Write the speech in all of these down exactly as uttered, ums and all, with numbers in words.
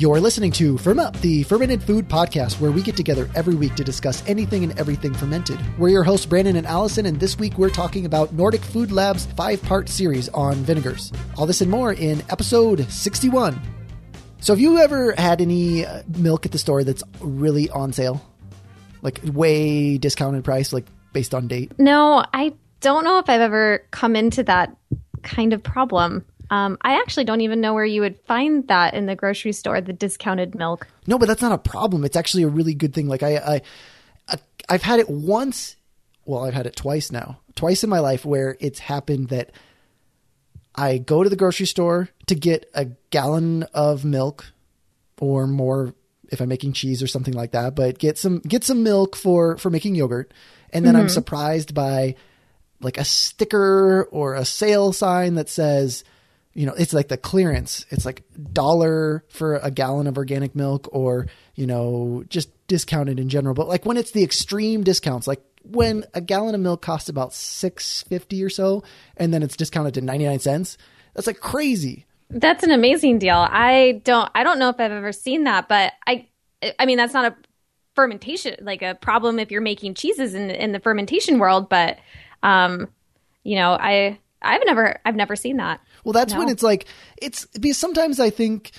You're listening to Firm Up, the Fermented Food Podcast, where we get together every week to discuss anything and everything fermented. We're your hosts, Brandon and Allison, and this week we're talking about Nordic Food Labs' five-part series on vinegars. All this and more in episode sixty-one. So have you ever had any milk at the store that's really on sale? Like way discounted price, like based on date? No, I don't know if I've ever come into that kind of problem. Um, I actually don't even know where you would find that in the grocery store, the discounted milk. No, but that's not a problem. It's actually a really good thing. Like I, I, I, I've had it once. Well, I've had it twice now, twice in my life where it's happened that I go to the grocery store to get a gallon of milk or more if I'm making cheese or something like that, but get some, get some milk for, for making yogurt. And then mm-hmm. I'm surprised by like a sticker or a sale sign that says, you know, it's like the clearance. It's like dollar for a gallon of organic milk or, you know, just discounted in general. But like when it's the extreme discounts, like when a gallon of milk costs about six fifty or so, and then it's discounted to ninety-nine cents, that's like crazy. That's an amazing deal. I don't, I don't know if I've ever seen that, but I, I mean, that's not a fermentation, like a problem if you're making cheeses in, in the fermentation world, but, um, you know, I, I've never, I've never seen that. Well, that's no. when it's like, it's because sometimes I think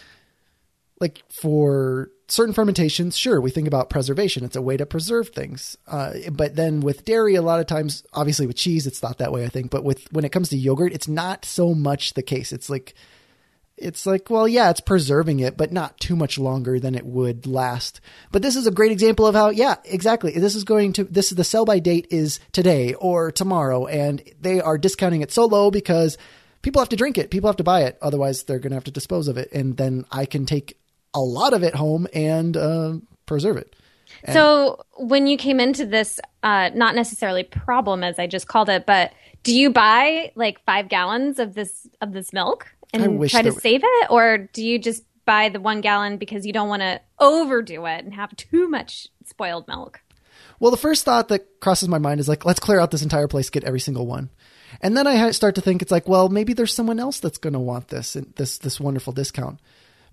like for certain fermentations, sure, we think about preservation. It's a way to preserve things. Uh, but then with dairy, a lot of times, obviously with cheese, it's not that way, I think. But with, when it comes to yogurt, it's not so much the case. It's like, it's like, well, yeah, it's preserving it, but not too much longer than it would last. But this is a great example of how, yeah, exactly. This is going to, this is the sell by date is today or tomorrow. And they are discounting it so low because people have to drink it. People have to buy it. Otherwise, they're going to have to dispose of it. And then I can take a lot of it home and uh, preserve it. And so when you came into this, uh, not necessarily problem as I just called it, but do you buy like five gallons of this of this milk and try to save it? Or do you just buy the one gallon because you don't want to overdo it and have too much spoiled milk? Well, the first thought that crosses my mind is like, let's clear out this entire place, get every single one. And then I start to think it's like, well, maybe there's someone else that's going to want this, this, this wonderful discount.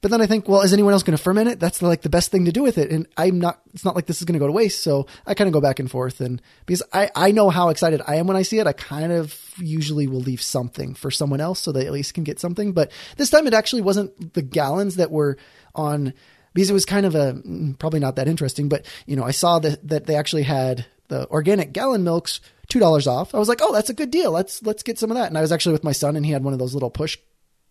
But then I think, well, is anyone else going to ferment it? That's like the best thing to do with it. And I'm not, it's not like this is going to go to waste. So I kind of go back and forth. And because I, I know how excited I am when I see it, I kind of usually will leave something for someone else so they at least can get something. But this time it actually wasn't the gallons that were on, because it was kind of a, probably not that interesting, but you know, I saw that, that they actually had the organic gallon milks, two dollars off. I was like, oh, that's a good deal. Let's, let's get some of that. And I was actually with my son and he had one of those little push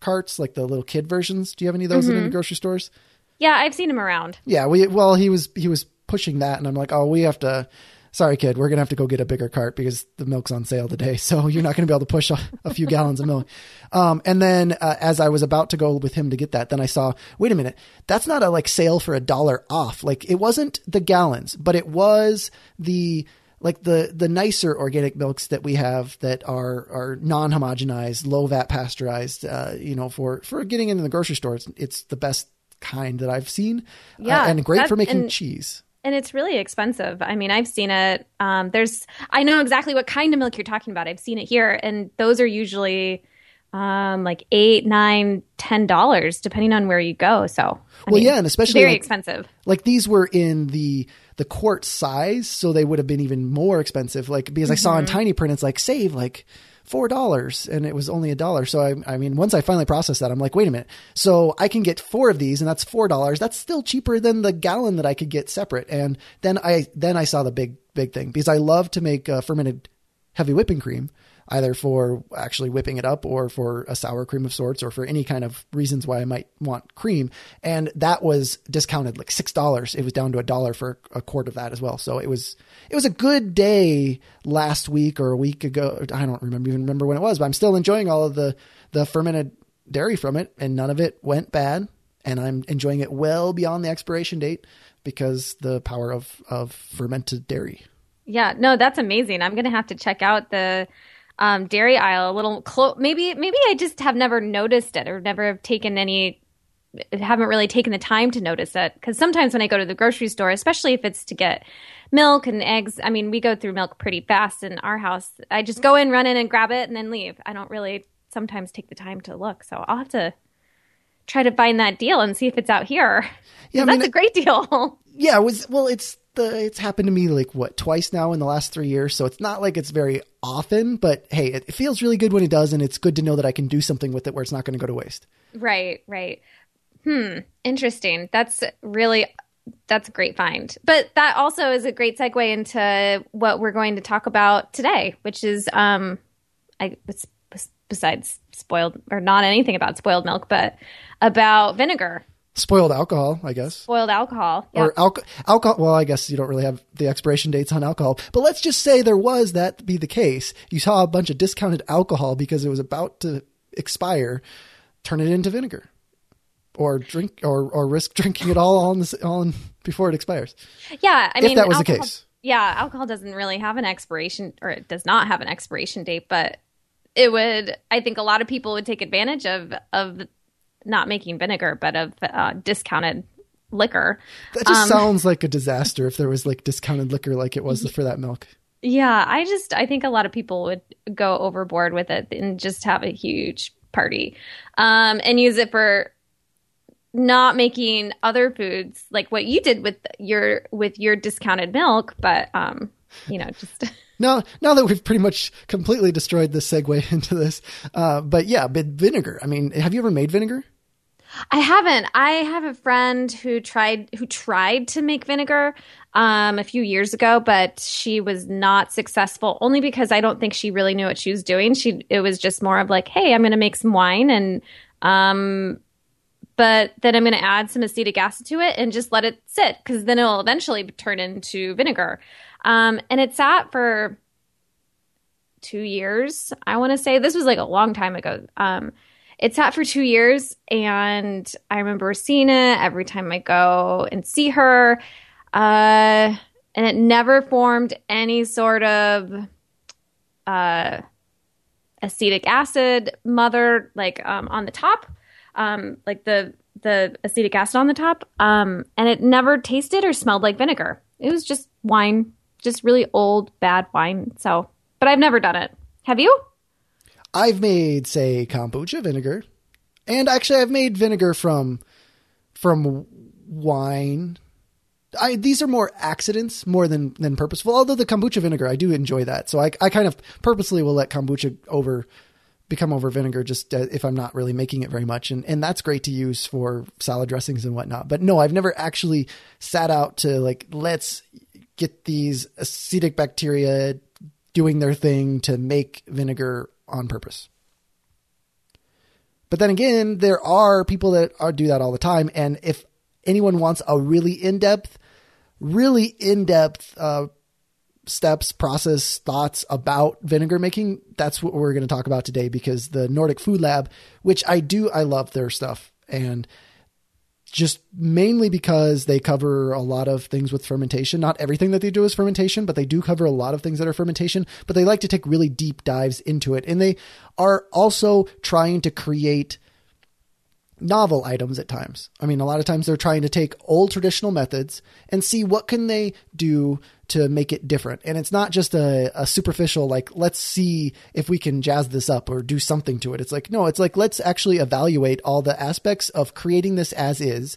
carts, like the little kid versions. Do you have any of those mm-hmm. in the grocery stores? Yeah, I've seen him around. Yeah, we well, he was he was pushing that, and I'm like, oh, we have to. Sorry, kid, we're gonna have to go get a bigger cart because the milk's on sale today, so you're not gonna be able to push a, a few gallons of milk. Um, and then uh, as I was about to go with him to get that, then I saw, wait a minute, that's not a like sale for a dollar off. Like it wasn't the gallons, but it was the like the, the nicer organic milks that we have that are, are non-homogenized, low vat pasteurized, uh, you know, for, for getting into the grocery store. It's, it's the best kind that I've seen yeah, uh, and great for making and, cheese. And it's really expensive. I mean, I've seen it. Um, there's, I know exactly what kind of milk you're talking about. I've seen it here. And those are usually um, like eight, nine, ten dollars depending on where you go. So, I well, mean, yeah. And especially very like, expensive. Like these were in the, the quart size, so they would have been even more expensive. Like because mm-hmm. I saw in tiny print, it's like save like four dollars, and it was only a dollar. So I, I mean, once I finally processed that, I'm like, wait a minute. So I can get four of these, and that's four dollars. That's still cheaper than the gallon that I could get separate. And then I then I saw the big big thing because I love to make uh, fermented heavy whipping cream, either for actually whipping it up or for a sour cream of sorts or for any kind of reasons why I might want cream. And that was discounted like six dollars. It was down to a dollar for a quart of that as well. So it was, it was a good day last week or a week ago. I don't remember even remember when it was, but I'm still enjoying all of the, the fermented dairy from it and none of it went bad. And I'm enjoying it well beyond the expiration date because the power of, of fermented dairy. Yeah, no, that's amazing. I'm going to have to check out the, Um, dairy aisle a little close. Maybe, maybe I just have never noticed it or never have taken any, haven't really taken the time to notice it. Because sometimes when I go to the grocery store, especially if it's to get milk and eggs, I mean, we go through milk pretty fast in our house. I just go in, run in and grab it and then leave. I don't really sometimes take the time to look. So I'll have to try to find that deal and see if it's out here. Yeah, I mean, that's a great deal. Yeah, it was, well, it's the it's happened to me like what twice now in the last three years, so it's not like it's very often. But hey, it, it feels really good when it does, and it's good to know that I can do something with it where it's not going to go to waste. Right, right. Hmm, interesting. That's really that's a great find. But that also is a great segue into what we're going to talk about today, which is um, I it's besides spoiled or not anything about spoiled milk, but about vinegar. Spoiled alcohol, I guess. Spoiled alcohol. Yep. Or alcohol. Alcohol. Well, I guess you don't really have the expiration dates on alcohol. But let's just say there was that be the case. You saw a bunch of discounted alcohol because it was about to expire. Turn it into vinegar. Or drink, or, or risk drinking it all on the on before it expires. Yeah, I mean, if that was alcohol, the case. Yeah, alcohol doesn't really have an expiration, or it does not have an expiration date. But it would, I think, a lot of people would take advantage of of not making vinegar, but of uh, discounted liquor. That just um, sounds like a disaster. If there was like discounted liquor, like it was for that milk. Yeah, I just I think a lot of people would go overboard with it and just have a huge party, um, and use it for. Not making other foods like what you did with your with your discounted milk, but um, you know, just now now that we've pretty much completely destroyed the segue into this, uh, but yeah, but vinegar. I mean, have you ever made vinegar? I haven't. I have a friend who tried who tried to make vinegar um, a few years ago, but she was not successful. Only because I don't think she really knew what she was doing. She it was just more of like, hey, I'm going to make some wine and. Um, But then I'm going to add some acetic acid to it and just let it sit because then it'll eventually turn into vinegar. Um, and it sat for two years, I want to say. This was like a long time ago. Um, it sat for two years and I remember seeing it every time I go and see her. Uh, and it never formed any sort of uh, acetic acid mother like um, on the top. Um, like the the acetic acid on the top, um, and it never tasted or smelled like vinegar. It was just wine, just really old, bad wine. So, but I've never done it. Have you? I've made, say, kombucha vinegar, and actually, I've made vinegar from from wine. I, these are more accidents more than, than purposeful. Although the kombucha vinegar, I do enjoy that. So I I kind of purposely will let kombucha over. become over vinegar just uh, if I'm not really making it very much. And, and that's great to use for salad dressings and whatnot. But no, I've never actually sat out to like, let's get these acetic bacteria doing their thing to make vinegar on purpose. But then again, there are people that are, do that all the time. And if anyone wants a really in-depth, really in-depth, uh, steps, process, thoughts about vinegar making, that's what we're going to talk about today, because the Nordic Food Lab, which I do, I love their stuff, and just mainly because they cover a lot of things with fermentation. Not everything that they do is fermentation, but they do cover a lot of things that are fermentation, but they like to take really deep dives into it. And they are also trying to create novel items at times. I mean, a lot of times they're trying to take old traditional methods and see what can they do to make it different. And it's not just a, a superficial, like, let's see if we can jazz this up or do something to it. It's like, no, it's like, let's actually evaluate all the aspects of creating this as is,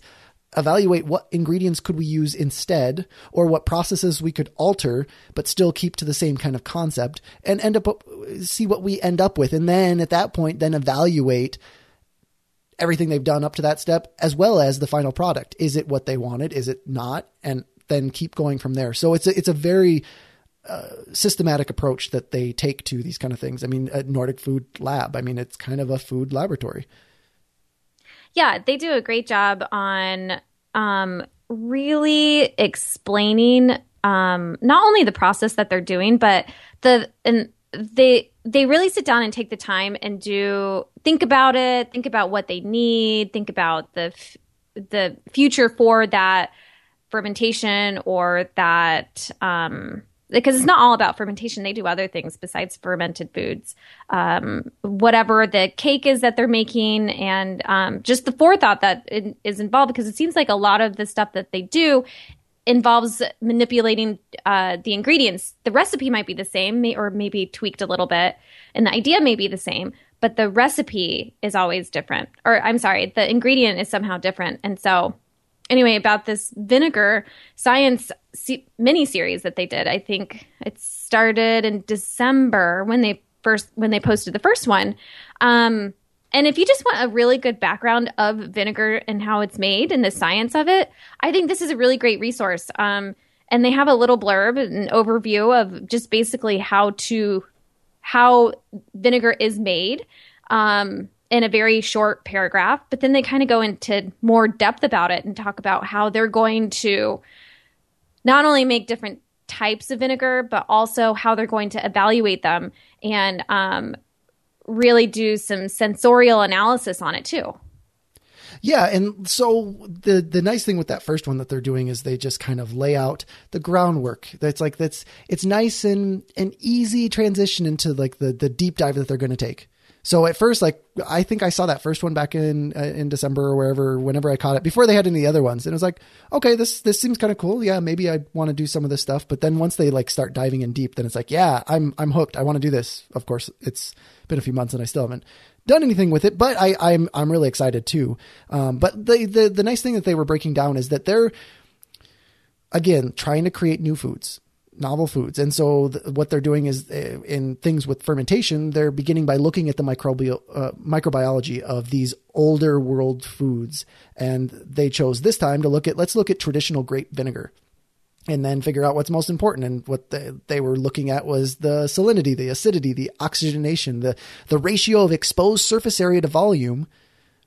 evaluate what ingredients could we use instead, or what processes we could alter, but still keep to the same kind of concept, and end up, see what we end up with. And then at that point, then evaluate everything they've done up to that step, as well as the final product. Is it what they wanted? Is it not? And then keep going from there. So it's a, it's a very uh, systematic approach that they take to these kind of things. I mean, at Nordic Food Lab, I mean, it's kind of a food laboratory. Yeah, they do a great job on um, really explaining um, not only the process that they're doing, but the and they they really sit down and take the time and do think about it, think about what they need, think about the f- the future for that fermentation or that um, because it's not all about fermentation. They do other things besides fermented foods, um, whatever the cake is that they're making, and um, just the forethought that it is involved, because it seems like a lot of the stuff that they do involves manipulating uh, the ingredients. The recipe might be the same may, or maybe tweaked a little bit, and the idea may be the same, but the recipe is always different. Or I'm sorry, the ingredient is somehow different. And so anyway, about this vinegar science se- mini-series that they did, I think it started in December when they first when they posted the first one. Um, and if you just want a really good background of vinegar and how it's made and the science of it, I think this is a really great resource. Um, and they have a little blurb, an overview of just basically how to how vinegar is made um, in a very short paragraph. But then they kind of go into more depth about it and talk about how they're going to not only make different types of vinegar, but also how they're going to evaluate them and um, really do some sensorial analysis on it too. Yeah. And so the, the nice thing with that first one that they're doing is they just kind of lay out the groundwork. That's like, that's, it's nice and an easy transition into like the, the deep dive that they're going to take. So at first, like, I think I saw that first one back in, uh, in December or wherever, whenever I caught it before they had any other ones. And it was like, okay, this, this seems kind of cool. Yeah. Maybe I want to do some of this stuff. But then once they like start diving in deep, then it's like, yeah, I'm, I'm hooked. I want to do this. Of course, it's been a few months and I still haven't done anything with it, but I, I'm, I'm really excited too. Um, but the, the, the nice thing that they were breaking down is that they're, again, trying to create new foods. Novel foods. And so th- what they're doing is uh, in things with fermentation, they're beginning by looking at the microbial uh, microbiology of these older world foods. And they chose this time to look at, let's look at traditional grape vinegar and then figure out what's most important. And what they, they were looking at was the salinity, the acidity, the oxygenation, the, the ratio of exposed surface area to volume,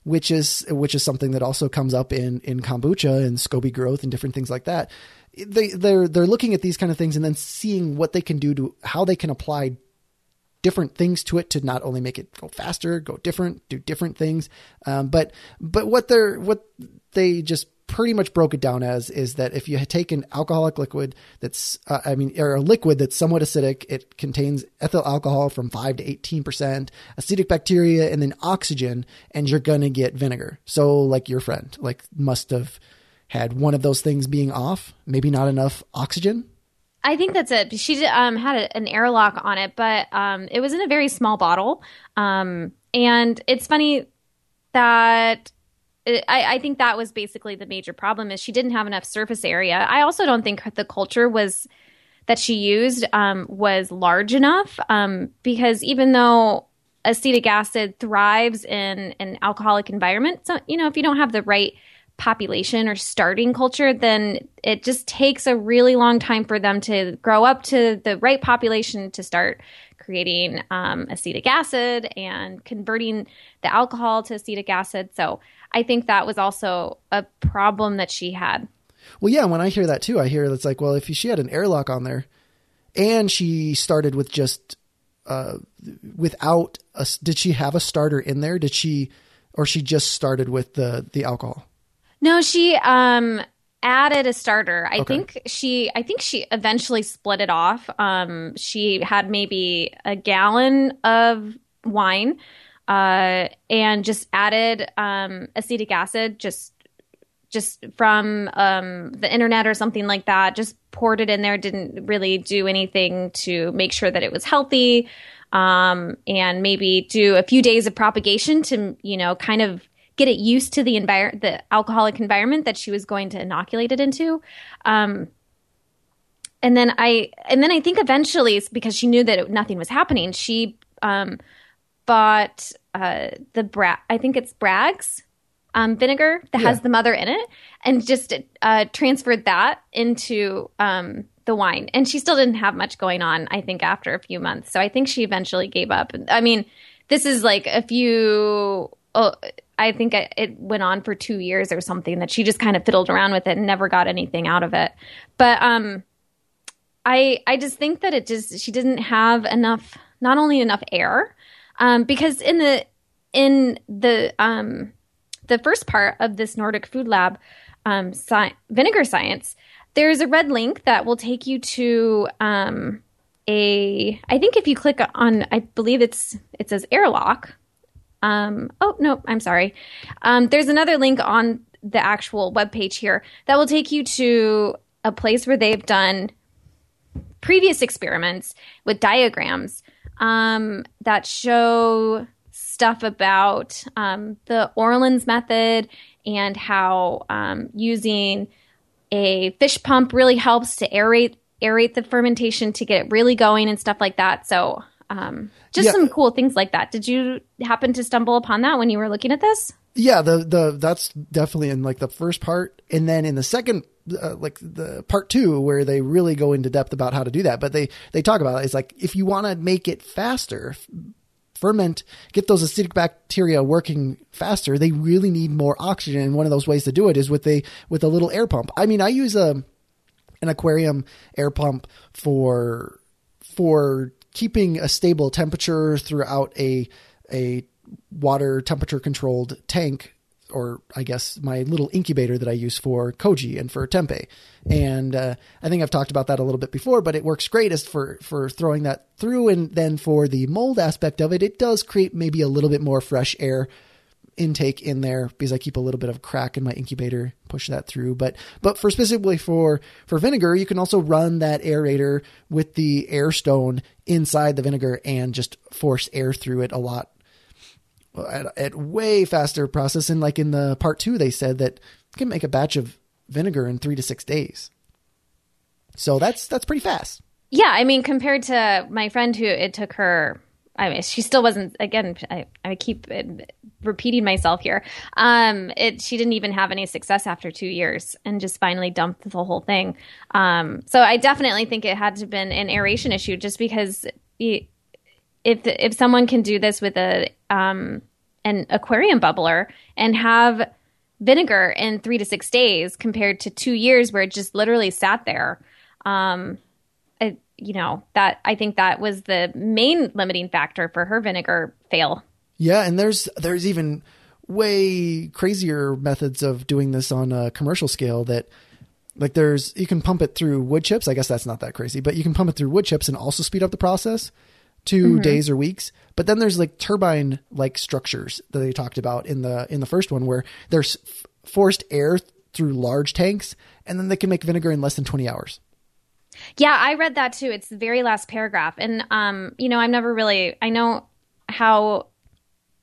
which is, which is something that also comes up in, in kombucha and SCOBY growth and different things like that. They, they're, they're looking at these kind of things and then seeing what they can do to how they can apply different things to it to not only make it go faster, go different, do different things. Um, but, but what they're, what they just pretty much broke it down as is that if you take an alcoholic liquid, that's, uh, I mean, or a liquid that's somewhat acidic, it contains ethyl alcohol from five to eighteen percent, acetic bacteria, and then oxygen, and you're going to get vinegar. So like your friend, like must have had one of those things being off, maybe not enough oxygen. I think that's it. She um, had a, an airlock on it, but um, it was in a very small bottle. Um, and it's funny that it, I, I think that was basically the major problem is she didn't have enough surface area. I also don't think the culture was that she used um, was large enough um, because even though acetic acid thrives in an alcoholic environment, so you know if you don't have the right population or starting culture, then it just takes a really long time for them to grow up to the right population to start creating um, acetic acid and converting the alcohol to acetic acid. So I think that was also a problem that she had. Well, yeah. When I hear that too, I hear it's like, well, if she had an airlock on there and she started with just uh, without a, did she have a starter in there? Did she, or she just started with the, the alcohol? No, she um, added a starter. I okay. think she I think she eventually split it off. Um, she had maybe a gallon of wine uh, and just added um, acetic acid just just from um, the internet or something like that. Just poured it in there. Didn't really do anything to make sure that it was healthy um, and maybe do a few days of propagation to, you know, kind of get it used to the envir- the alcoholic environment that she was going to inoculate it into. Um, and then I and then I think eventually, because she knew that it, nothing was happening, she um, bought uh, the Bra- I think it's Bragg's um, vinegar that yeah. has the mother in it and just uh, transferred that into um, the wine. And she still didn't have much going on, I think, after a few months. So I think she eventually gave up. I mean, this is like a few oh, – I think it went on for two years or something that she just kind of fiddled around with it and never got anything out of it. But um, I I just think that it just she didn't have enough, not only enough air, um, because in the in the um, the first part of this Nordic Food Lab um, sci- vinegar science, there's a red link that will take you to um, a. I think if you click on, I believe it's it says airlock. Um, oh, no, I'm sorry. Um, there's another link on the actual webpage here that will take you to a place where they've done previous experiments with diagrams um, that show stuff about um, the Orland's method and how um, using a fish pump really helps to aerate aerate the fermentation to get it really going and stuff like that. So um, just yeah. some cool things like that. Did you happen to stumble upon that when you were looking at this? Yeah, the the that's definitely in like the first part, and then in the second, uh, like the part two, where they really go into depth about how to do that. But they they talk about it. It's like if you want to make it faster, ferment, get those acidic bacteria working faster. They really need more oxygen, and one of those ways to do it is with a with a little air pump. I mean, I use a an aquarium air pump for for keeping a stable temperature throughout a a. water temperature controlled tank, or I guess my little incubator that I use for koji and for tempeh. And uh, I think I've talked about that a little bit before, but it works greatest for, for throwing that through. And then for the mold aspect of it, it does create maybe a little bit more fresh air intake in there because I keep a little bit of crack in my incubator, push that through. But, but for specifically for, for vinegar, you can also run that aerator with the air stone inside the vinegar and just force air through it a lot. At, at way faster process. And like in the part two, they said that you can make a batch of vinegar in three to six days. So that's, that's pretty fast. Yeah. I mean, compared to my friend who it took her, I mean, she still wasn't, again, I, I keep repeating myself here. Um, it, she didn't even have any success after two years and just finally dumped the whole thing. Um, so I definitely think it had to have been an aeration issue just because it, If if someone can do this with a um, an aquarium bubbler and have vinegar in three to six days compared to two years where it just literally sat there, um, I, you know, that I think that was the main limiting factor for her vinegar fail. Yeah, and there's there's even way crazier methods of doing this on a commercial scale that. Like there's you can pump it through wood chips. I guess that's not that crazy, but you can pump it through wood chips and also speed up the process. Two mm-hmm. days or weeks. But then there's like turbine like structures that they talked about in the, in the first one where there's f- forced air th- through large tanks, and then they can make vinegar in less than twenty hours. Yeah. I read that too. It's the very last paragraph. And, um, you know, I've never really, I know how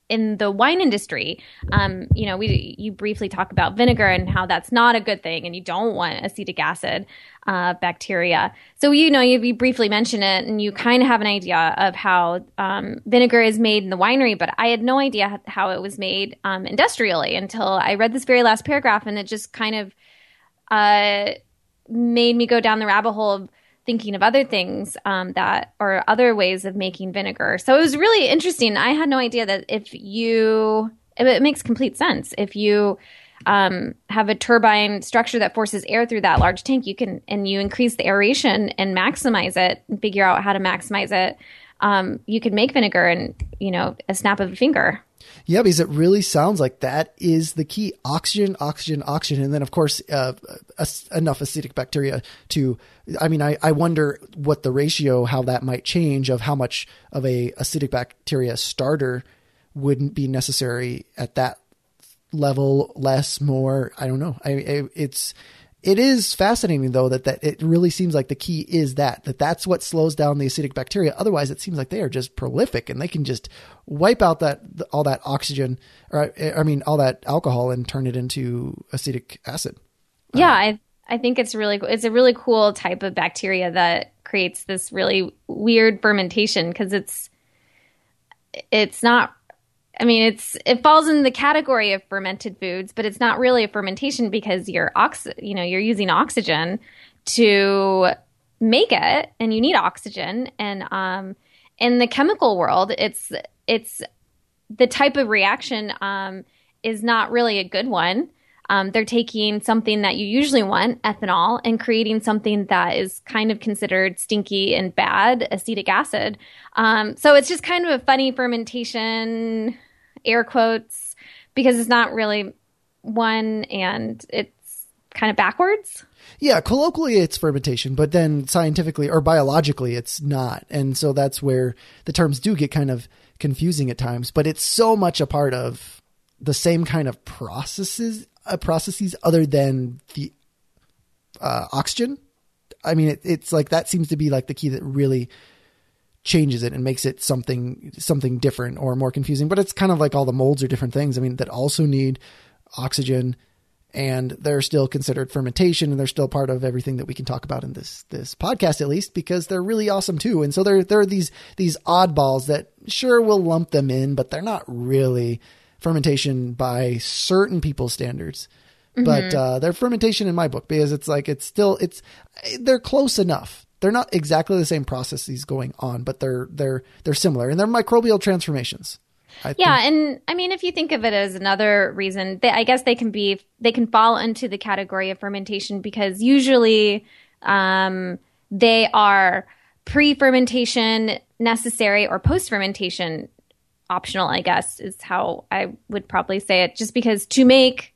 in the wine industry, um, you know, we, you briefly talk about vinegar and how that's not a good thing and you don't want acetic acid. Uh, bacteria. So, you know, you, you briefly mention it and you kind of have an idea of how um, vinegar is made in the winery, but I had no idea how it was made um, industrially until I read this very last paragraph, and it just kind of uh, made me go down the rabbit hole of thinking of other things um, that or other ways of making vinegar. So it was really interesting. I had no idea that if you, it makes complete sense. If you Um, have a turbine structure that forces air through that large tank, you can, and you increase the aeration and maximize it, and figure out how to maximize it. Um, you can make vinegar in, you know, a snap of a finger. Yeah, because it really sounds like that is the key: oxygen, oxygen, oxygen, and then of course uh, a, enough acetic bacteria to. I mean, I, I wonder what the ratio, how that might change, of how much of a acetic bacteria starter wouldn't be necessary at that. Level, less, more, I don't know. I, I it's it is fascinating though that that it really seems like the key is that that that's what slows down the acetic bacteria. Otherwise, it seems like they are just prolific and they can just wipe out that all that oxygen, or I mean all that alcohol, and turn it into acetic acid. Yeah, uh, I I think it's really it's a really cool type of bacteria that creates this really weird fermentation because it's it's not. I mean, it's it falls in the category of fermented foods, but it's not really a fermentation because you're ox, you know, you're using oxygen to make it, and you need oxygen. And um, in the chemical world, it's it's the type of reaction um, is not really a good one. Um, they're taking something that you usually want, ethanol, and creating something that is kind of considered stinky and bad, acetic acid. Um, so it's just kind of a funny fermentation, air quotes, because it's not really one and it's kind of backwards. Yeah, colloquially it's fermentation, but then scientifically or biologically it's not. And so that's where the terms do get kind of confusing at times, but it's so much a part of the same kind of processes Uh, processes other than the uh, oxygen. I mean, it, it's like that seems to be like the key that really changes it and makes it something something different or more confusing. But it's kind of like all the molds are different things, I mean, that also need oxygen, and they're still considered fermentation, and they're still part of everything that we can talk about in this this podcast, at least, because they're really awesome too. And so there there are these these oddballs that sure we'll lump them in, but they're not really fermentation by certain people's standards. Mm-hmm. But uh, they're fermentation in my book, because it's like it's still it's they're close enough. They're not exactly the same processes going on, but they're they're they're similar, and they're microbial transformations. I yeah, think. And I mean, if you think of it as another reason, they, I guess they can be they can fall into the category of fermentation, because usually um, they are pre-fermentation necessary or post-fermentation optional, I guess, is how I would probably say it. Just because to make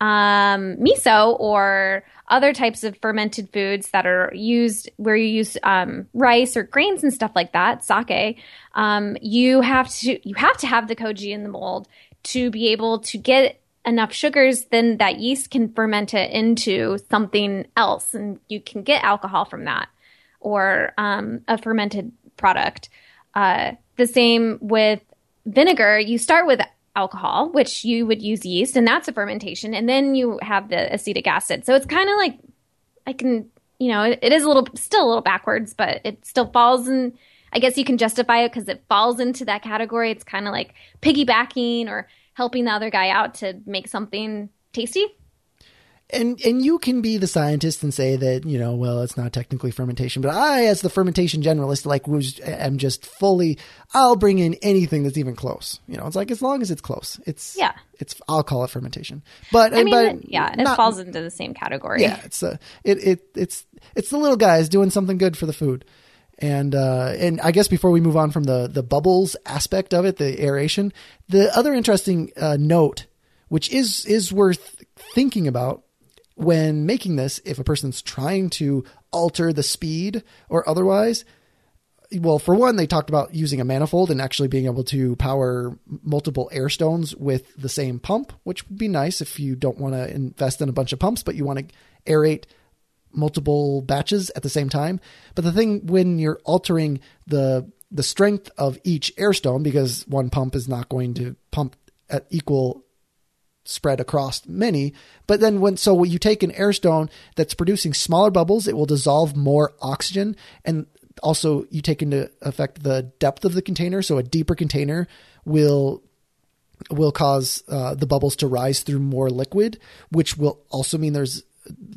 um, miso or other types of fermented foods that are used where you use um, rice or grains and stuff like that, sake, um, you have to you have to have the koji in the mold to be able to get enough sugars, then that yeast can ferment it into something else, and you can get alcohol from that or um, a fermented product. Uh, the same with vinegar. You start with alcohol, which you would use yeast, and that's a fermentation, and then you have the acetic acid. So it's kind of like, I can, you know, it, it is a little, still a little backwards, but it still falls in, I guess you can justify it because it falls into that category. It's kind of like piggybacking or helping the other guy out to make something tasty. And and you can be the scientist and say that, you know, well, it's not technically fermentation, but I, as the fermentation generalist, like, was, I'm just fully, I'll bring in anything that's even close. You know, it's like, as long as it's close, it's, yeah, it's, I'll call it fermentation. But, I mean, but yeah, it not, falls into the same category. Yeah. It's a, it, it, it's, it's the little guys doing something good for the food. And, uh, and I guess before we move on from the, the bubbles aspect of it, the aeration, the other interesting uh, note, which is, is worth thinking about, when making this, if a person's trying to alter the speed or otherwise, well, for one, they talked about using a manifold and actually being able to power multiple air stones with the same pump, which would be nice if you don't want to invest in a bunch of pumps, but you want to aerate multiple batches at the same time. But the thing when you're altering the the strength of each air stone, because one pump is not going to pump at equal spread across many, but then when, so when you take an air stone that's producing smaller bubbles, it will dissolve more oxygen. And also you take into effect the depth of the container. So a deeper container will, will cause uh, the bubbles to rise through more liquid, which will also mean there's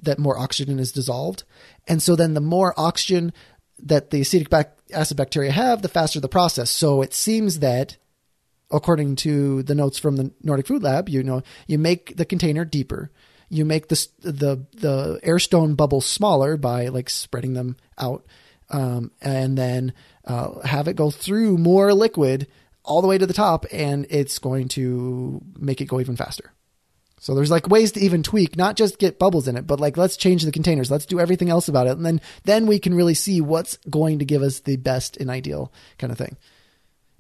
that more oxygen is dissolved. And so then the more oxygen that the acetic bac- acid bacteria have, the faster the process. So it seems that, according to the notes from the Nordic Food Lab, you know, you make the container deeper, you make the the the air stone bubbles smaller by like spreading them out, um, and then uh, have it go through more liquid all the way to the top, and it's going to make it go even faster. So there's like ways to even tweak, not just get bubbles in it, but like, let's change the containers, let's do everything else about it, and then then we can really see what's going to give us the best and ideal kind of thing.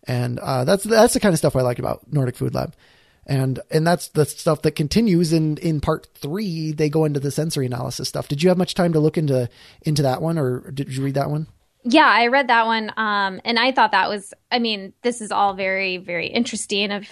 And uh, that's that's the kind of stuff I like about Nordic Food Lab, and and that's the stuff that continues in, in part three. They go into the sensory analysis stuff. Did you have much time to look into into that one, or did you read that one? Yeah, I read that one, um, and I thought that was. I mean, this is all very very interesting of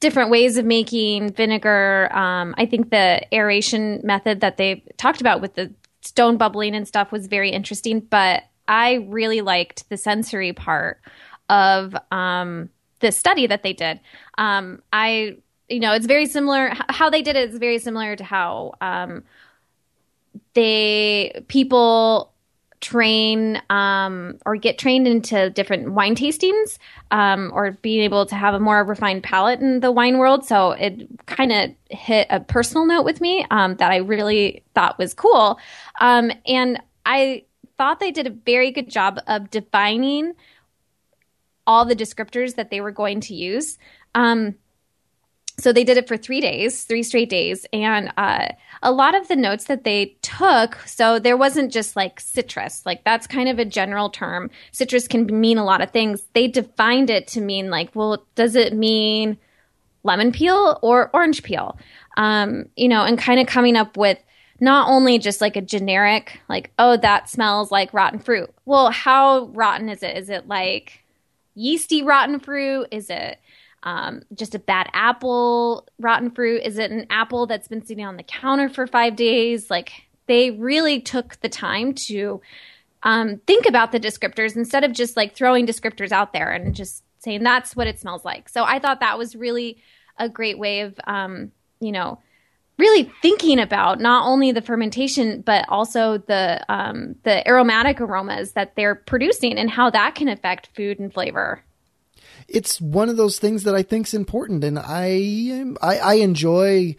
different ways of making vinegar. Um, I think the aeration method that they talked about with the stone bubbling and stuff was very interesting, but I really liked the sensory part of um, the study that they did. Um, I, you know, it's very similar. How they did it is very similar to how um, they people train um, or get trained into different wine tastings um, or being able to have a more refined palate in the wine world. So it kind of hit a personal note with me um, that I really thought was cool. Um, and I thought they did a very good job of defining all the descriptors that they were going to use. Um, so they did it for three days, three straight days. And uh, a lot of the notes that they took, so there wasn't just like citrus, like that's kind of a general term. Citrus can mean a lot of things. They defined it to mean like, well, does it mean lemon peel or orange peel? Um, you know, and kind of coming up with not only just like a generic, like, oh, that smells like rotten fruit. Well, how rotten is it? Is it like yeasty rotten fruit? Is it um, just a bad apple rotten fruit? Is it an apple that's been sitting on the counter for five days? Like, they really took the time to um, think about the descriptors instead of just like throwing descriptors out there and just saying that's what it smells like. So I thought that was really a great way of, um, you know, really thinking about not only the fermentation, but also the um, the aromatic aromas that they're producing and how that can affect food and flavor. It's one of those things that I think is important. And I, am, I, I enjoy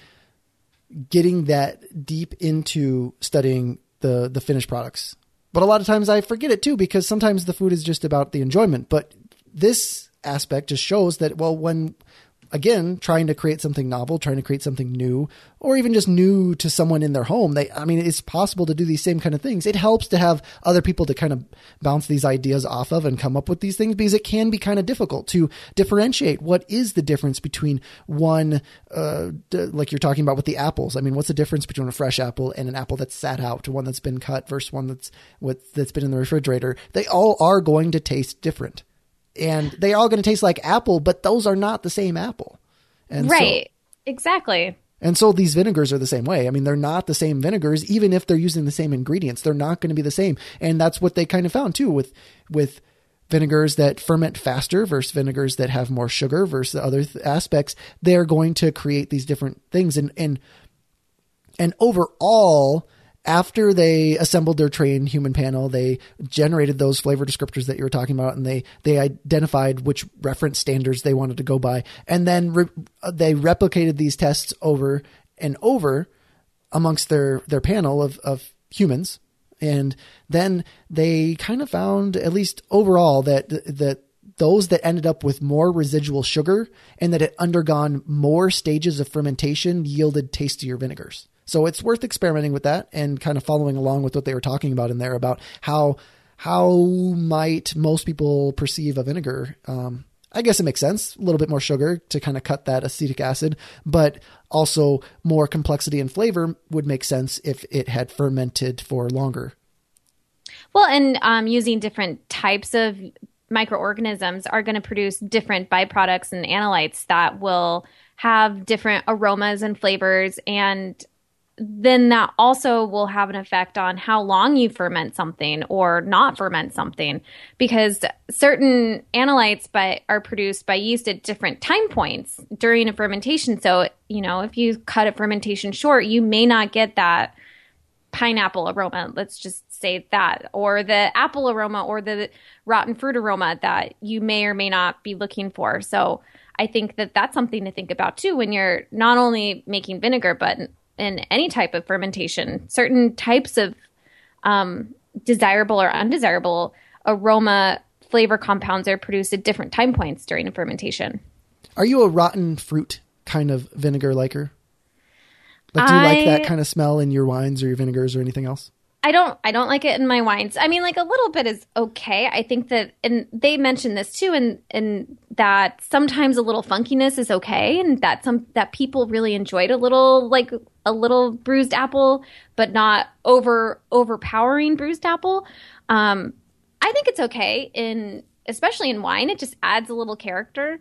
getting that deep into studying the, the finished products. But a lot of times I forget it too, because sometimes the food is just about the enjoyment. But this aspect just shows that, well, when... again, trying to create something novel, trying to create something new, or even just new to someone in their home. They, I mean, it's possible to do these same kind of things. It helps to have other people to kind of bounce these ideas off of and come up with these things, because it can be kind of difficult to differentiate what is the difference between one, uh, like you're talking about with the apples. I mean, what's the difference between a fresh apple and an apple that's sat out, to one that's been cut versus one that's with, that's been in the refrigerator? They all are going to taste different. And they are all going to taste like apple, but those are not the same apple. And right. So, exactly. And so these vinegars are the same way. I mean, they're not the same vinegars, even if they're using the same ingredients. They're not going to be the same. And that's what they kind of found too with with vinegars that ferment faster versus vinegars that have more sugar versus the other th- aspects. They're going to create these different things. And and and overall, after they assembled their trained human panel, they generated those flavor descriptors that you were talking about, and they, they identified which reference standards they wanted to go by. And then re- they replicated these tests over and over amongst their, their panel of, of humans. And then they kind of found, at least overall, that, that those that ended up with more residual sugar and that had undergone more stages of fermentation yielded tastier vinegars. So it's worth experimenting with that and kind of following along with what they were talking about in there about how how might most people perceive a vinegar. Um, I guess it makes sense. A little bit more sugar to kind of cut that acetic acid, but also more complexity and flavor would make sense if it had fermented for longer. Well, and um, using different types of microorganisms are going to produce different byproducts and analytes that will have different aromas and flavors, and then that also will have an effect on how long you ferment something or not ferment something, because certain analytes by, are produced by yeast at different time points during a fermentation. So, you know, if you cut a fermentation short, you may not get that pineapple aroma, let's just say that, or the apple aroma or the rotten fruit aroma that you may or may not be looking for. So I think that that's something to think about too when you're not only making vinegar, but in any type of fermentation, certain types of um, desirable or undesirable aroma flavor compounds are produced at different time points during a fermentation. Are you a rotten fruit kind of vinegar liker? Like, do you I, like that kind of smell in your wines or your vinegars or anything else? I don't, I don't like it in my wines. I mean, like a little bit is okay. I think that, and they mentioned this too, and, and that sometimes a little funkiness is okay. And that some, that people really enjoyed a little, like a little bruised apple, but not over overpowering bruised apple. Um, I think it's okay in, especially in wine, it just adds a little character.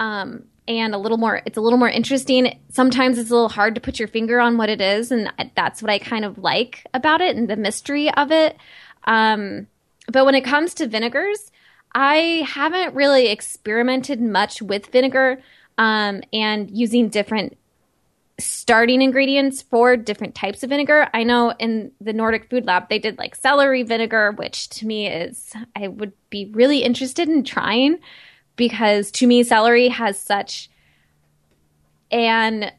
Um, and a little more, it's a little more interesting. Sometimes it's a little hard to put your finger on what it is, and that's what I kind of like about it and the mystery of it. Um, but when it comes to vinegars, I haven't really experimented much with vinegar um, and using different starting ingredients for different types of vinegar. I know in the Nordic Food Lab, they did like celery vinegar, which to me is, I would be really interested in trying, because to me, celery has such an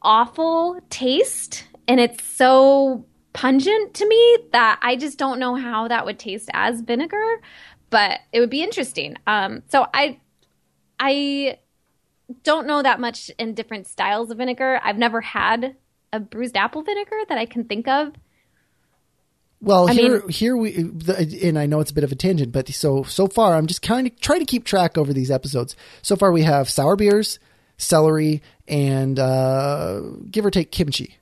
awful taste, and it's so pungent to me that I just don't know how that would taste as vinegar, but it would be interesting. Um, so I, I don't know that much in different styles of vinegar. I've never had a bruised apple vinegar that I can think of. Well, I here, mean, here we, and I know it's a bit of a tangent, but so, so far I'm just kind of trying to keep track over these episodes. So far we have sour beers, celery, and, uh, give or take kimchi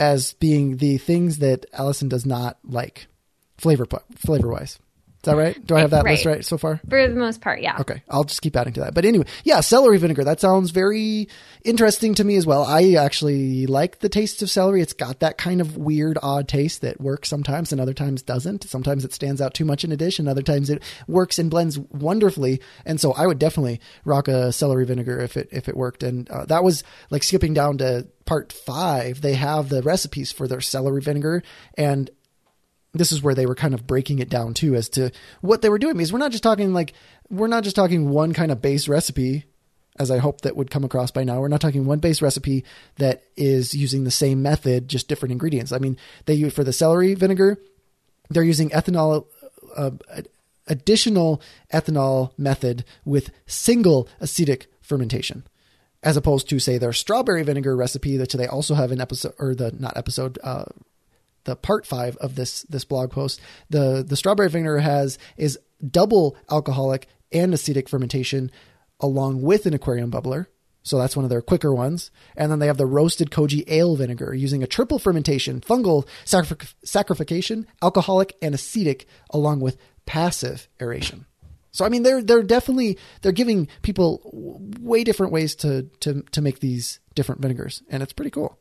as being the things that Allison does not like flavor flavor wise. Is that right? Do I have that right. list right so far? For the most part, yeah. Okay. I'll just keep adding to that. But anyway, yeah, celery vinegar. That sounds very interesting to me as well. I actually like the taste of celery. It's got that kind of weird, odd taste that works sometimes and other times doesn't. Sometimes it stands out too much in a dish and other times it works and blends wonderfully. And so I would definitely rock a celery vinegar if it if it worked. And uh, that was like skipping down to part five. They have the recipes for their celery vinegar, and this is where they were kind of breaking it down too, as to what they were doing, because we're not just talking like, we're not just talking one kind of base recipe, as I hope that would come across by now. We're not talking one base recipe that is using the same method, just different ingredients. I mean, they use for the celery vinegar, they're using ethanol, uh, additional ethanol method with single acetic fermentation, as opposed to say their strawberry vinegar recipe that they also have an episode or the not episode, uh, the part five of this, this blog post, the, the strawberry vinegar has is double alcoholic and acetic fermentation along with an aquarium bubbler. So that's one of their quicker ones. And then they have the roasted koji ale vinegar using a triple fermentation, fungal sacrific- sacrification, alcoholic and acetic, along with passive aeration. So, I mean, they're, they're definitely, they're giving people way different ways to, to, to make these different vinegars. And it's pretty cool.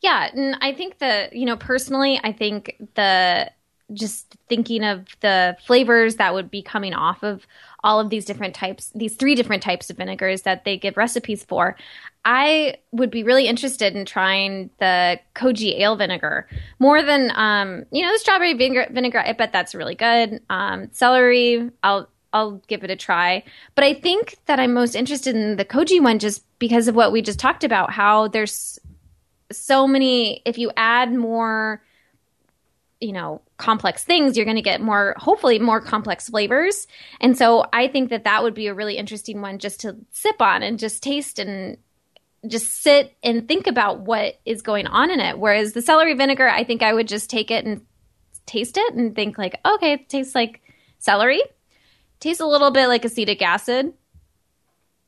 Yeah. And I think that, you know, personally, I think the just thinking of the flavors that would be coming off of all of these different types, these three different types of vinegars that they give recipes for, I would be really interested in trying the koji ale vinegar more than, um, you know, the strawberry vinegar, vinegar. I bet that's really good. Um, celery, I'll I'll give it a try. But I think that I'm most interested in the koji one just because of what we just talked about, how there's so many, if you add more, you know, complex things, you're going to get more, hopefully more complex flavors. And so I think that that would be a really interesting one just to sip on and just taste and just sit and think about what is going on in it. Whereas the celery vinegar, I think I would just take it and taste it and think like, okay, it tastes like celery. It tastes a little bit like acetic acid.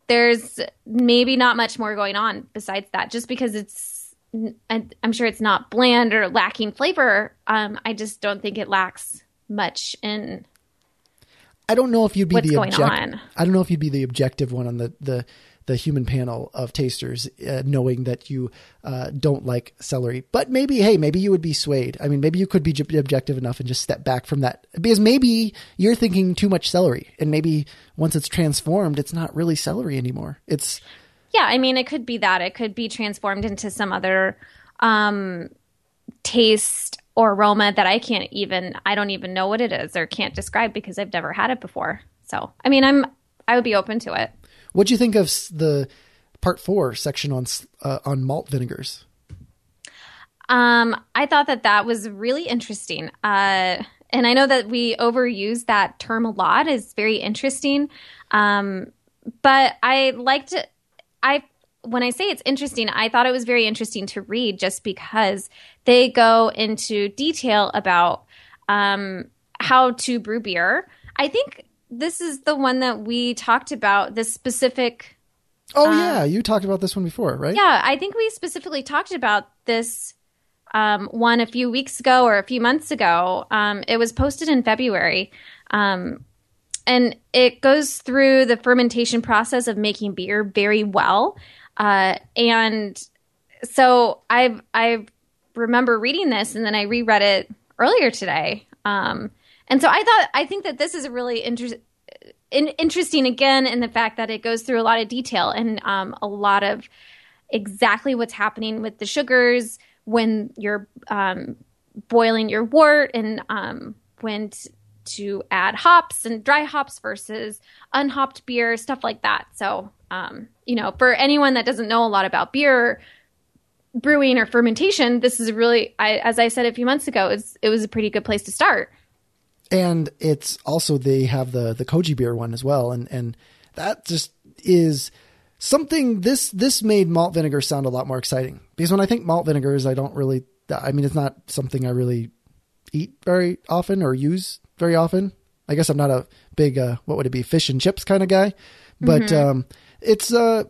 There's maybe not much more going on besides that, just because it's, I'm sure it's not bland or lacking flavor. Um, I just don't think it lacks much in. I don't know if you'd be what's the going object- on. I don't know if you'd be the objective one on the the, the human panel of tasters, uh, knowing that you uh, don't like celery. But maybe, hey, maybe you would be swayed. I mean, maybe you could be j- objective enough and just step back from that, because maybe you're thinking too much celery, and maybe once it's transformed, it's not really celery anymore. It's Yeah, I mean, it could be that. It could be transformed into some other um, taste or aroma that I can't even, I don't even know what it is or can't describe because I've never had it before. So, I mean, I'm, I would be open to it. What do you think of the part four section on uh, on malt vinegars? Um, I thought that that was really interesting. Uh, and I know that we overuse that term a lot. It's very interesting. Um, but I liked it. I when I say it's interesting, I thought it was very interesting to read just because they go into detail about um, how to brew beer. I think this is the one that we talked about, this specific. Oh, um, yeah. You talked about this one before, right? Yeah. I think we specifically talked about this um, one a few weeks ago or a few months ago. Um, it was posted in February. Um And it goes through the fermentation process of making beer very well. Uh, and so I I remember reading this, and then I reread it earlier today. Um, and so I thought I think that this is really inter- in, interesting, again, in the fact that it goes through a lot of detail and um, a lot of exactly what's happening with the sugars when you're um, boiling your wort and um, when t- to add hops and dry hops versus unhopped beer, stuff like that. So, um, you know, for anyone that doesn't know a lot about beer brewing or fermentation, this is really, I, as I said a few months ago, it's, it was a pretty good place to start. And it's also, they have the, the koji beer one as well. And, and that just is something, this, this made malt vinegar sound a lot more exciting, because when I think malt vinegars, I don't really, I mean, it's not something I really eat very often or use very often. I guess I'm not a big, uh, what would it be? Fish and chips kind of guy, but, mm-hmm. um, it's, uh,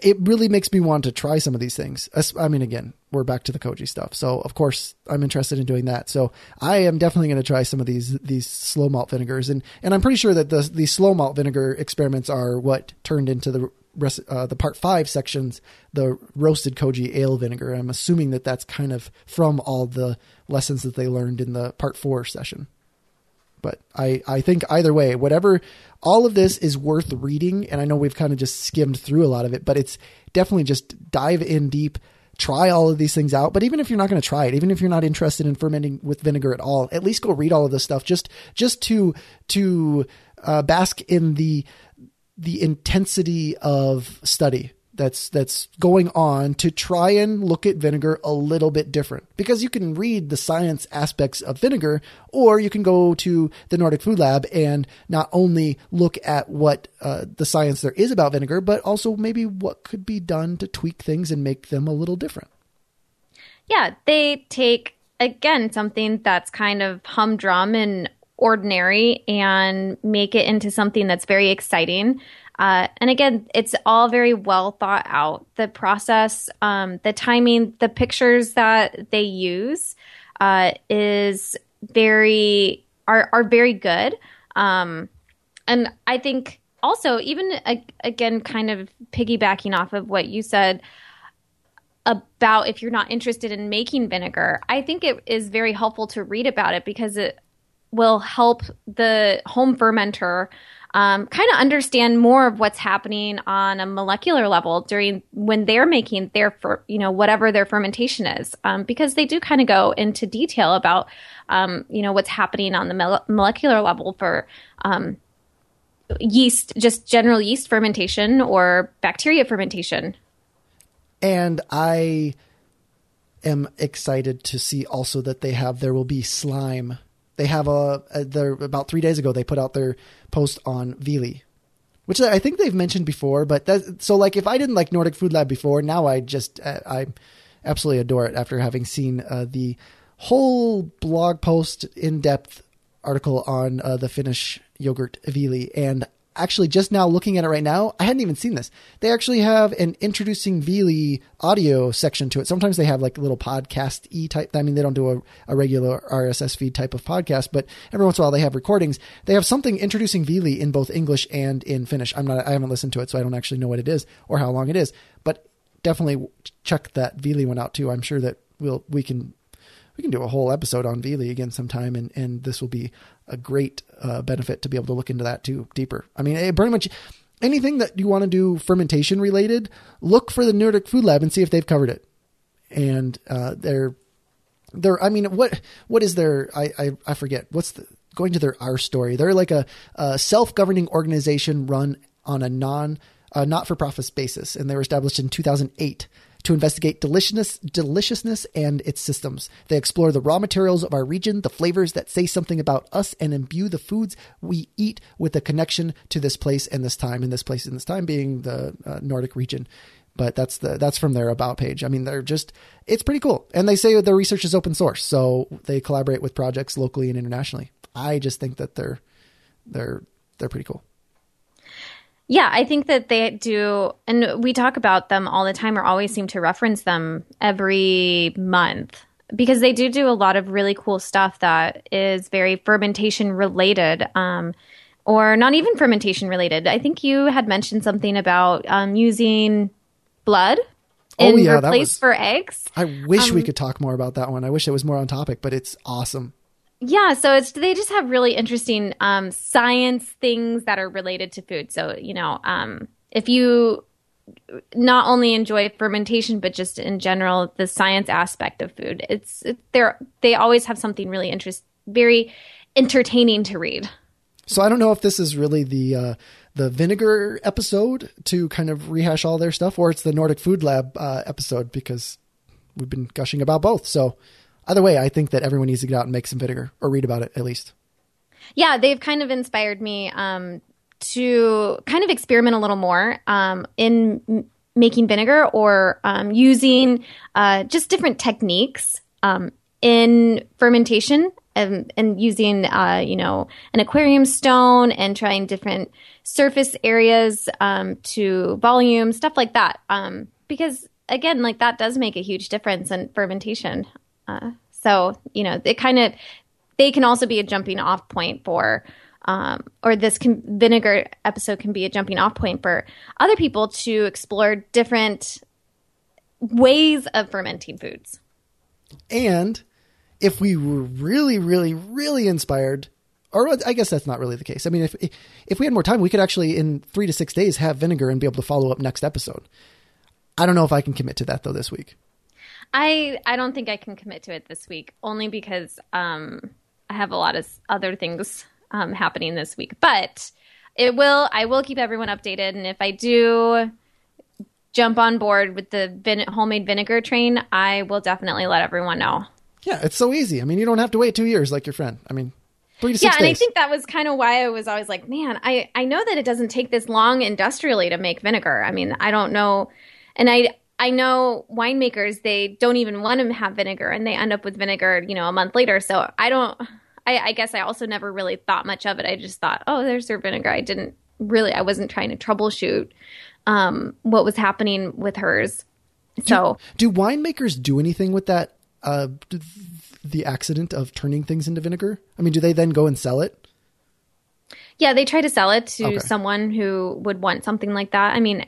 it really makes me want to try some of these things. I mean, again, we're back to the koji stuff. So of course I'm interested in doing that. So I am definitely going to try some of these, these slow malt vinegars. And, and I'm pretty sure that the, the slow malt vinegar experiments are what turned into the rest, uh, the part five sections, the roasted koji ale vinegar. I'm assuming that that's kind of from all the lessons that they learned in the part four session. But I, I think either way, whatever, all of this is worth reading. And I know we've kind of just skimmed through a lot of it, but it's definitely just dive in deep, try all of these things out. But even if you're not going to try it, even if you're not interested in fermenting with vinegar at all, at least go read all of this stuff just, just to, to uh, bask in the, the intensity of study that's, that's going on, to try and look at vinegar a little bit different, because you can read the science aspects of vinegar, or you can go to the Nordic Food Lab and not only look at what uh, the science there is about vinegar, but also maybe what could be done to tweak things and make them a little different. Yeah. They take, again, something that's kind of humdrum and ordinary and make it into something that's very exciting. Uh, and again, it's all very well thought out. The process, um, the timing, the pictures that they use uh, is very are are very good. Um, and I think also, even again, kind of piggybacking off of what you said about if you're not interested in making vinegar, I think it is very helpful to read about it, because it will help the home fermenter Um, kind of understand more of what's happening on a molecular level during when they're making their, fer- you know, whatever their fermentation is, um, because they do kind of go into detail about, um, you know, what's happening on the mo- molecular level for um, yeast, just general yeast fermentation or bacteria fermentation. And I am excited to see also that they have, there will be slime. They have a, a they're about three days ago, they put out their post on Vili, which I think they've mentioned before, but that, so like, if I didn't like Nordic Food Lab before, now I just, I, I absolutely adore it after having seen uh, the whole blog post in-depth article on uh, the Finnish yogurt Vili. And actually just now looking at it right now, I hadn't even seen this. They actually have an Introducing Vili audio section to it. Sometimes they have like little podcast-y type. I mean, they don't do a, a regular R S S feed type of podcast, but every once in a while they have recordings. They have something Introducing Vili in both English and in Finnish. I'm not, I haven't listened to it, so I don't actually know what it is or how long it is, but definitely check that Vili one out too. I'm sure that we'll, we can, we can do a whole episode on Vili again sometime. And, and this will be a great uh, benefit to be able to look into that too deeper. I mean, it, pretty much anything that you want to do fermentation related, look for the Nordic Food Lab and see if they've covered it. And uh, they're, they're, I mean, what, what is their, I, I, I forget what's the, going to their, our story. They're like a, a self-governing organization run on a non uh, not-for-profit basis. And they were established in two thousand eight. To investigate deliciousness, deliciousness and its systems. They explore the raw materials of our region, the flavors that say something about us, and imbue the foods we eat with a connection to this place and this time, and this place and this time being the uh, Nordic region. But that's the that's from their about page. I mean, they're just, it's pretty cool. And they say their research is open source, so they collaborate with projects locally and internationally. I just think that they're they're they're pretty cool. Yeah, I think that they do, and we talk about them all the time, or always seem to reference them every month, because they do do a lot of really cool stuff that is very fermentation related, um, or not even fermentation related. I think you had mentioned something about um, using blood in oh, yeah, replace was, for eggs. I wish um, we could talk more about that one. I wish it was more on topic, but it's awesome. Yeah, so it's they just have really interesting um, science things that are related to food. So, you know, um, if you not only enjoy fermentation, but just in general, the science aspect of food, it's they're they always have something really interest, very entertaining to read. So I don't know if this is really the uh, the vinegar episode to kind of rehash all their stuff, or it's the Nordic Food Lab uh, episode, because we've been gushing about both. So either way, I think that everyone needs to get out and make some vinegar, or read about it at least. Yeah, they've kind of inspired me um, to kind of experiment a little more um, in m- making vinegar, or um, using uh, just different techniques um, in fermentation, and, and using, uh, you know, an aquarium stone and trying different surface areas um, to volume, stuff like that. Um, because again, like that does make a huge difference in fermentation. Uh, so, you know, it kind of, they can also be a jumping off point for, um, or this can, vinegar episode can be a jumping off point for other people to explore different ways of fermenting foods. And if we were really, really, really inspired, or I guess that's not really the case. I mean, if if we had more time, we could actually in three to six days have vinegar and be able to follow up next episode. I don't know if I can commit to that though this week. I I don't think I can commit to it this week, only because um, I have a lot of other things um, happening this week. But it will. I will keep everyone updated, and if I do jump on board with the vin- homemade vinegar train, I will definitely let everyone know. Yeah, it's so easy. I mean, you don't have to wait two years like your friend. I mean, three to six days. Yeah, and I think that was kind of why I was always like, man, I, I know that it doesn't take this long industrially to make vinegar. I mean, I don't know. And I I know winemakers, they don't even want to have vinegar, and they end up with vinegar, you know, a month later. So I don't I, I guess I also never really thought much of it. I just thought, oh, there's your vinegar. I didn't really – I wasn't trying to troubleshoot um, what was happening with hers. So do, do winemakers do anything with that? Uh, the accident of turning things into vinegar? I mean, do they then go and sell it? Yeah, they try to sell it to okay. someone who would want something like that. I mean,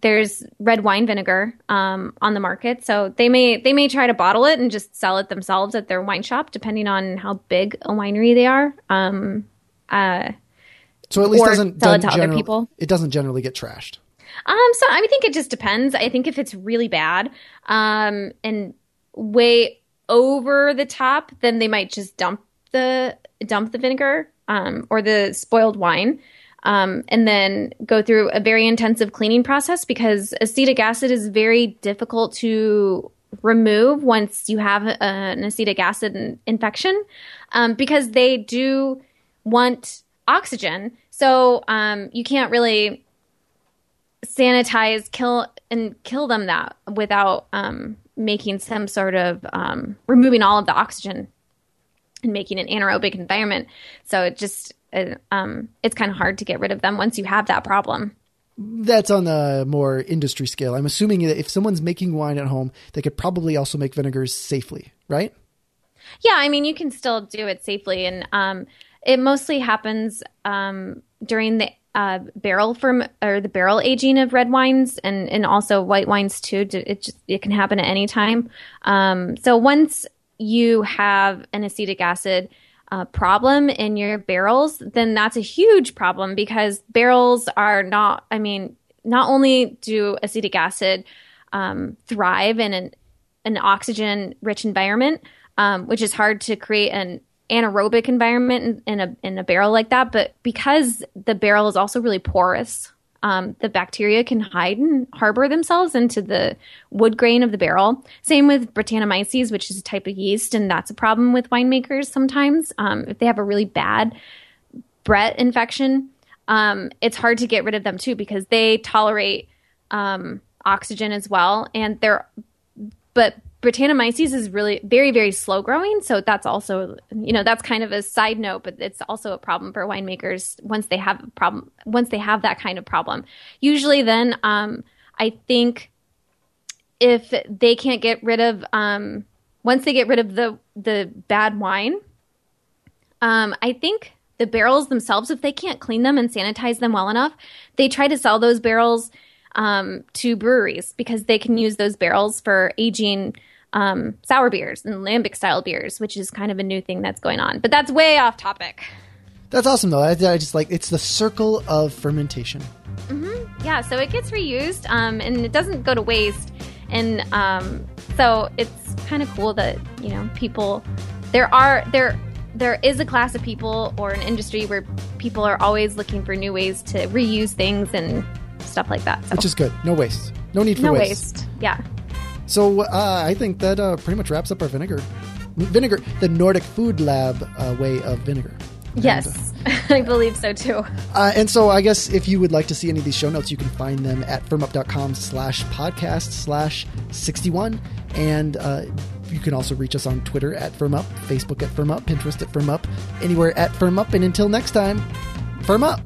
there's red wine vinegar um, on the market, so they may they may try to bottle it and just sell it themselves at their wine shop, depending on how big a winery they are. Um, uh, so at least doesn't sell it to general, other people. It doesn't generally get trashed. Um, so I think it just depends. I think if it's really bad, um, and way over the top, then they might just dump the dump the vinegar um, or the spoiled wine um, and then go through a very intensive cleaning process, because acetic acid is very difficult to remove once you have a, an acetic acid infection um, because they do want oxygen. So um, you can't really sanitize, kill and kill them that without um, – making some sort of um, removing all of the oxygen and making an anaerobic environment. So it just uh, um, it's kind of hard to get rid of them once you have that problem. That's on the more industry scale. I'm assuming that if someone's making wine at home, they could probably also make vinegars safely, right? Yeah, I mean, you can still do it safely, and um, it mostly happens um, during the uh, barrel from or the barrel aging of red wines and, and also white wines too. It just, it can happen at any time. Um, so once you have an acetic acid uh, problem in your barrels, then that's a huge problem, because barrels are not, I mean, not only do acetic acid um, thrive in an, an oxygen rich environment, um, which is hard to create an anaerobic environment in, in a in a barrel like that, but because the barrel is also really porous, um, the bacteria can hide and harbor themselves into the wood grain of the barrel. Same with Brettanomyces, which is a type of yeast, and that's a problem with winemakers sometimes. Um, if they have a really bad Brett infection, um, it's hard to get rid of them too, because they tolerate um, oxygen as well, and they're but. Brettanomyces is really very, very slow growing. So that's also, you know, that's kind of a side note, but it's also a problem for winemakers once they have a problem, once they have that kind of problem. Usually then um, I think if they can't get rid of, um, once they get rid of the, the bad wine, um, I think the barrels themselves, if they can't clean them and sanitize them well enough, they try to sell those barrels um, to breweries, because they can use those barrels for aging Um, sour beers and lambic style beers, which is kind of a new thing that's going on. But that's way off topic. That's awesome, though. I, I just like it's the circle of fermentation. Mm-hmm. Yeah, so it gets reused um, and it doesn't go to waste. And um, so it's kind of cool that, you know, people there are there there is a class of people or an industry where people are always looking for new ways to reuse things and stuff like that. So. Which is good. No waste. No need for no waste. No waste. Yeah. So uh, I think that uh, pretty much wraps up our vinegar, vinegar, the Nordic Food Lab uh, way of vinegar. Yes, and, uh, I believe so too. Uh, and so I guess if you would like to see any of these show notes, you can find them at firmup.com slash podcast slash 61. And uh, you can also reach us on Twitter at firmup, Facebook at firmup, Pinterest at firmup, anywhere at firmup. And until next time, firm up.